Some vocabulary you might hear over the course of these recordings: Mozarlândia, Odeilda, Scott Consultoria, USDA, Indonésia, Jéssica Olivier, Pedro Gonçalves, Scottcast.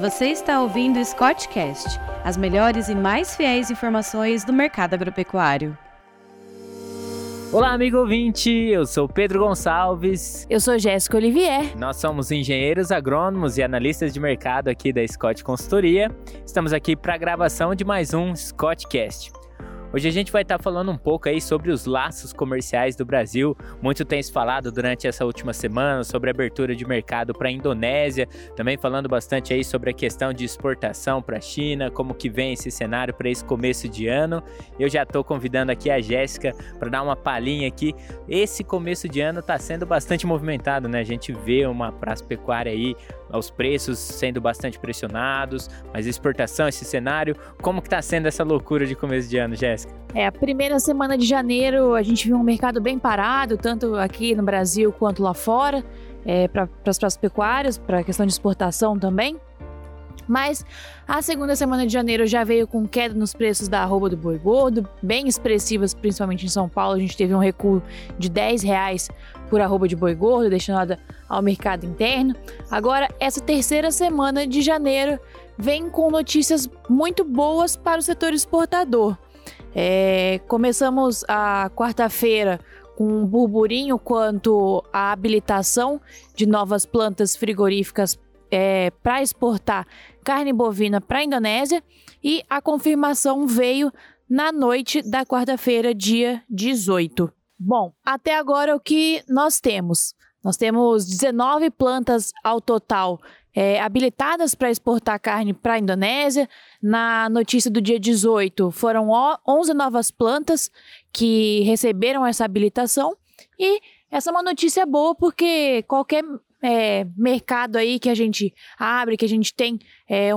Você está ouvindo o Scottcast, as melhores e mais fiéis informações do mercado agropecuário. Olá, amigo ouvinte, eu sou Pedro Gonçalves. Eu sou Jéssica Olivier. Nós somos engenheiros agrônomos e analistas de mercado aqui da Scott Consultoria. Estamos aqui para a gravação de mais um Scottcast. Hoje a gente vai estar falando um pouco aí sobre os laços comerciais do Brasil. Muito tem se falado durante essa última semana sobre a abertura de mercado para a Indonésia, também falando bastante aí sobre a questão de exportação para a China, como que vem esse cenário para esse começo de ano. Eu já estou convidando aqui a Jéssica para dar uma palhinha aqui. Esse começo de ano está sendo bastante movimentado, né? A gente vê uma praça pecuária aí, os preços sendo bastante pressionados, mas exportação, esse cenário, como que está sendo essa loucura de começo de ano, Jéssica? A primeira semana de janeiro a gente viu um mercado bem parado, tanto aqui no Brasil quanto lá fora, para as praças pecuárias, para a questão de exportação também. Mas a segunda semana de janeiro já veio com queda nos preços da arroba do boi gordo, bem expressivas, principalmente em São Paulo. A gente teve um recuo de R$10 por arroba de boi gordo, destinada ao mercado interno. Agora, essa terceira semana de janeiro vem com notícias muito boas para o setor exportador. Começamos a quarta-feira com um burburinho quanto à habilitação de novas plantas frigoríficas para exportar carne bovina para a Indonésia, e a confirmação veio na noite da quarta-feira, dia 18. Bom, até agora o que nós temos? Nós temos 19 plantas ao total habilitadas para exportar carne para a Indonésia. Na notícia do dia 18, foram 11 novas plantas que receberam essa habilitação. E essa é uma notícia boa, porque qualquer mercado aí que a gente abre, que a gente tem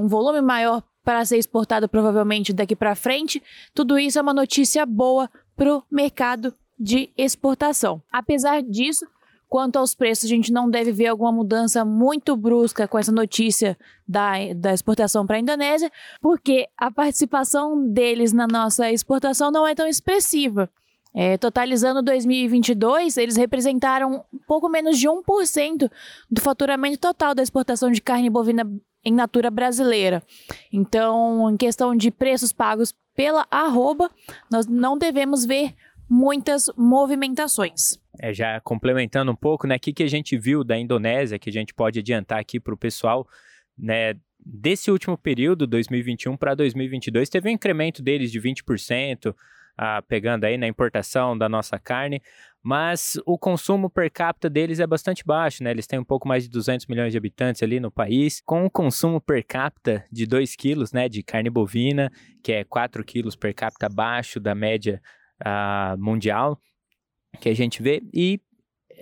um volume maior para ser exportado provavelmente daqui para frente, tudo isso é uma notícia boa para o mercado de exportação. Apesar disso, quanto aos preços, a gente não deve ver alguma mudança muito brusca com essa notícia da exportação para a Indonésia, porque a participação deles na nossa exportação não é tão expressiva. Totalizando 2022, eles representaram um pouco menos de 1% do faturamento total da exportação de carne bovina em natura brasileira. Então, em questão de preços pagos pela arroba, nós não devemos ver muitas movimentações. Já complementando um pouco, né, o que a gente viu da Indonésia, que a gente pode adiantar aqui para o pessoal, né, desse último período, 2021 para 2022, teve um incremento deles de 20%, pegando aí na importação da nossa carne, mas o consumo per capita deles é bastante baixo, né? Eles têm um pouco mais de 200 milhões de habitantes ali no país, com um consumo per capita de 2 quilos, né, de carne bovina, que é 4 quilos per capita abaixo da média mundial que a gente vê. E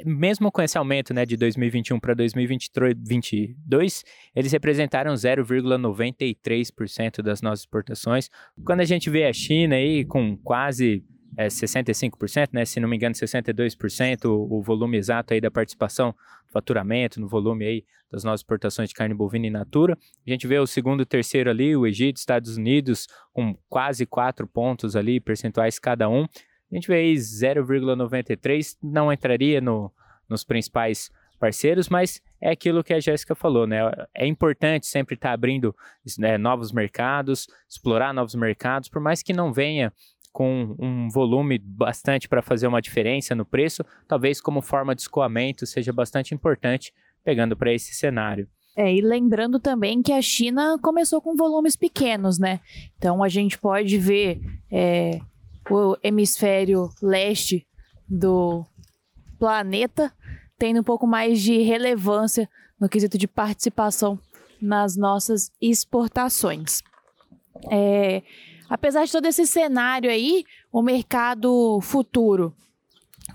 mesmo com esse aumento, né, de 2021 para 2022, eles representaram 0,93% das nossas exportações. Quando a gente vê a China aí com quase 65%, né, se não me engano 62%, o volume exato aí da participação, faturamento no volume aí das nossas exportações de carne bovina in natura, a gente vê o segundo e terceiro ali, o Egito, Estados Unidos, com quase 4 pontos ali, percentuais cada um. A gente vê aí 0,93, não entraria nos principais parceiros, mas é aquilo que a Jéssica falou, né? É importante sempre estar abrindo, né, novos mercados, explorar novos mercados, por mais que não venha com um volume bastante para fazer uma diferença no preço, talvez como forma de escoamento seja bastante importante, pegando para esse cenário. E lembrando também que a China começou com volumes pequenos, né? Então a gente pode ver o hemisfério leste do planeta tendo um pouco mais de relevância no quesito de participação nas nossas exportações. Apesar de todo esse cenário aí, o mercado futuro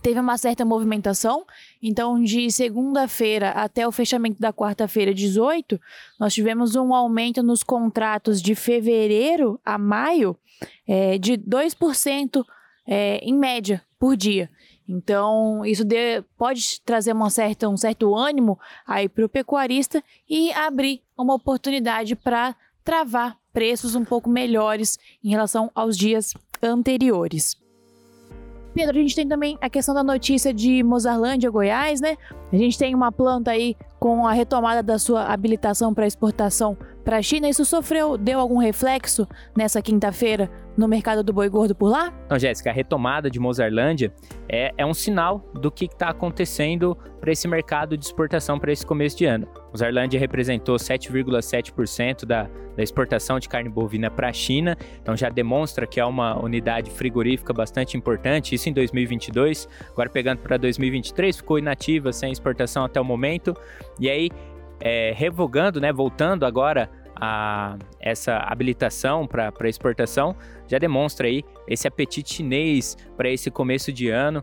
teve uma certa movimentação. Então, de segunda-feira até o fechamento da quarta-feira, 18, nós tivemos um aumento nos contratos de fevereiro a maio de 2% em média por dia. Então, isso pode trazer um certo ânimo aí para o pecuarista e abrir uma oportunidade para travar preços um pouco melhores em relação aos dias anteriores. Pedro, a gente tem também a questão da notícia de Mozarlândia, Goiás, né? A gente tem uma planta aí com a retomada da sua habilitação para exportação para a China. Isso deu algum reflexo nessa quinta-feira no mercado do boi gordo por lá? Então, Jéssica, a retomada de Mozarlândia é um sinal do que está acontecendo para esse mercado de exportação para esse começo de ano. Mozarlândia representou 7,7% da exportação de carne bovina para a China, então já demonstra que é uma unidade frigorífica bastante importante, isso em 2022. Agora pegando para 2023, ficou inativa, sem exportação até o momento, e aí revogando, né, voltando agora a essa habilitação para exportação, já demonstra aí esse apetite chinês para esse começo de ano.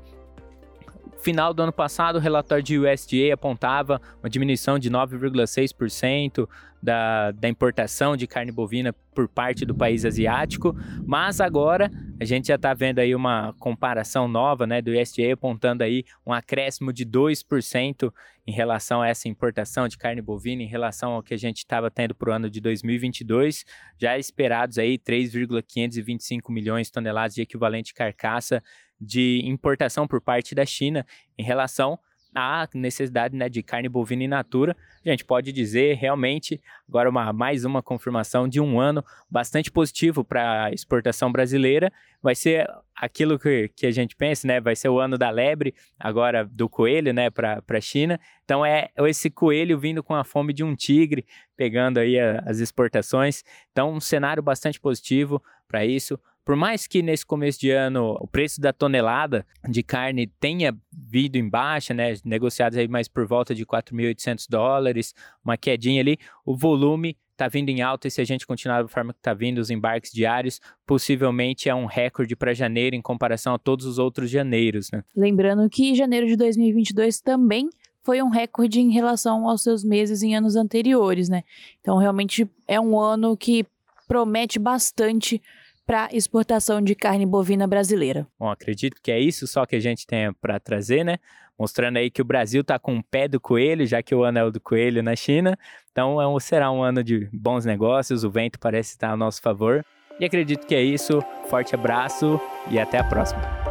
Final do ano passado, o relatório de USDA apontava uma diminuição de 9,6% da importação de carne bovina por parte do país asiático, mas agora a gente já está vendo aí uma comparação nova, né, do USDA apontando aí um acréscimo de 2% em relação a essa importação de carne bovina em relação ao que a gente estava tendo para o ano de 2022, já esperados aí 3,525 milhões de toneladas de equivalente de carcaça de importação por parte da China em relação à necessidade, né, de carne bovina in natura. A gente pode dizer realmente agora mais uma confirmação de um ano bastante positivo para a exportação brasileira. Vai ser aquilo que a gente pensa, né? Vai ser o ano da lebre, agora do coelho, né, para a China. Então é esse coelho vindo com a fome de um tigre, pegando aí as exportações. Então um cenário bastante positivo para isso. Por mais que nesse começo de ano o preço da tonelada de carne tenha vindo em baixa, né, negociados aí mais por volta de $4.800, uma quedinha ali, o volume está vindo em alta e se a gente continuar da forma que está vindo, os embarques diários, possivelmente é um recorde para janeiro em comparação a todos os outros janeiros, né? Lembrando que janeiro de 2022 também foi um recorde em relação aos seus meses em anos anteriores, né? Então realmente é um ano que promete bastante para exportação de carne bovina brasileira. Bom, acredito que é isso só que a gente tem para trazer, né? Mostrando aí que o Brasil está com o pé do coelho, já que o ano é o do coelho na China. Então será um ano de bons negócios, o vento parece estar a nosso favor. E acredito que é isso, forte abraço e até a próxima.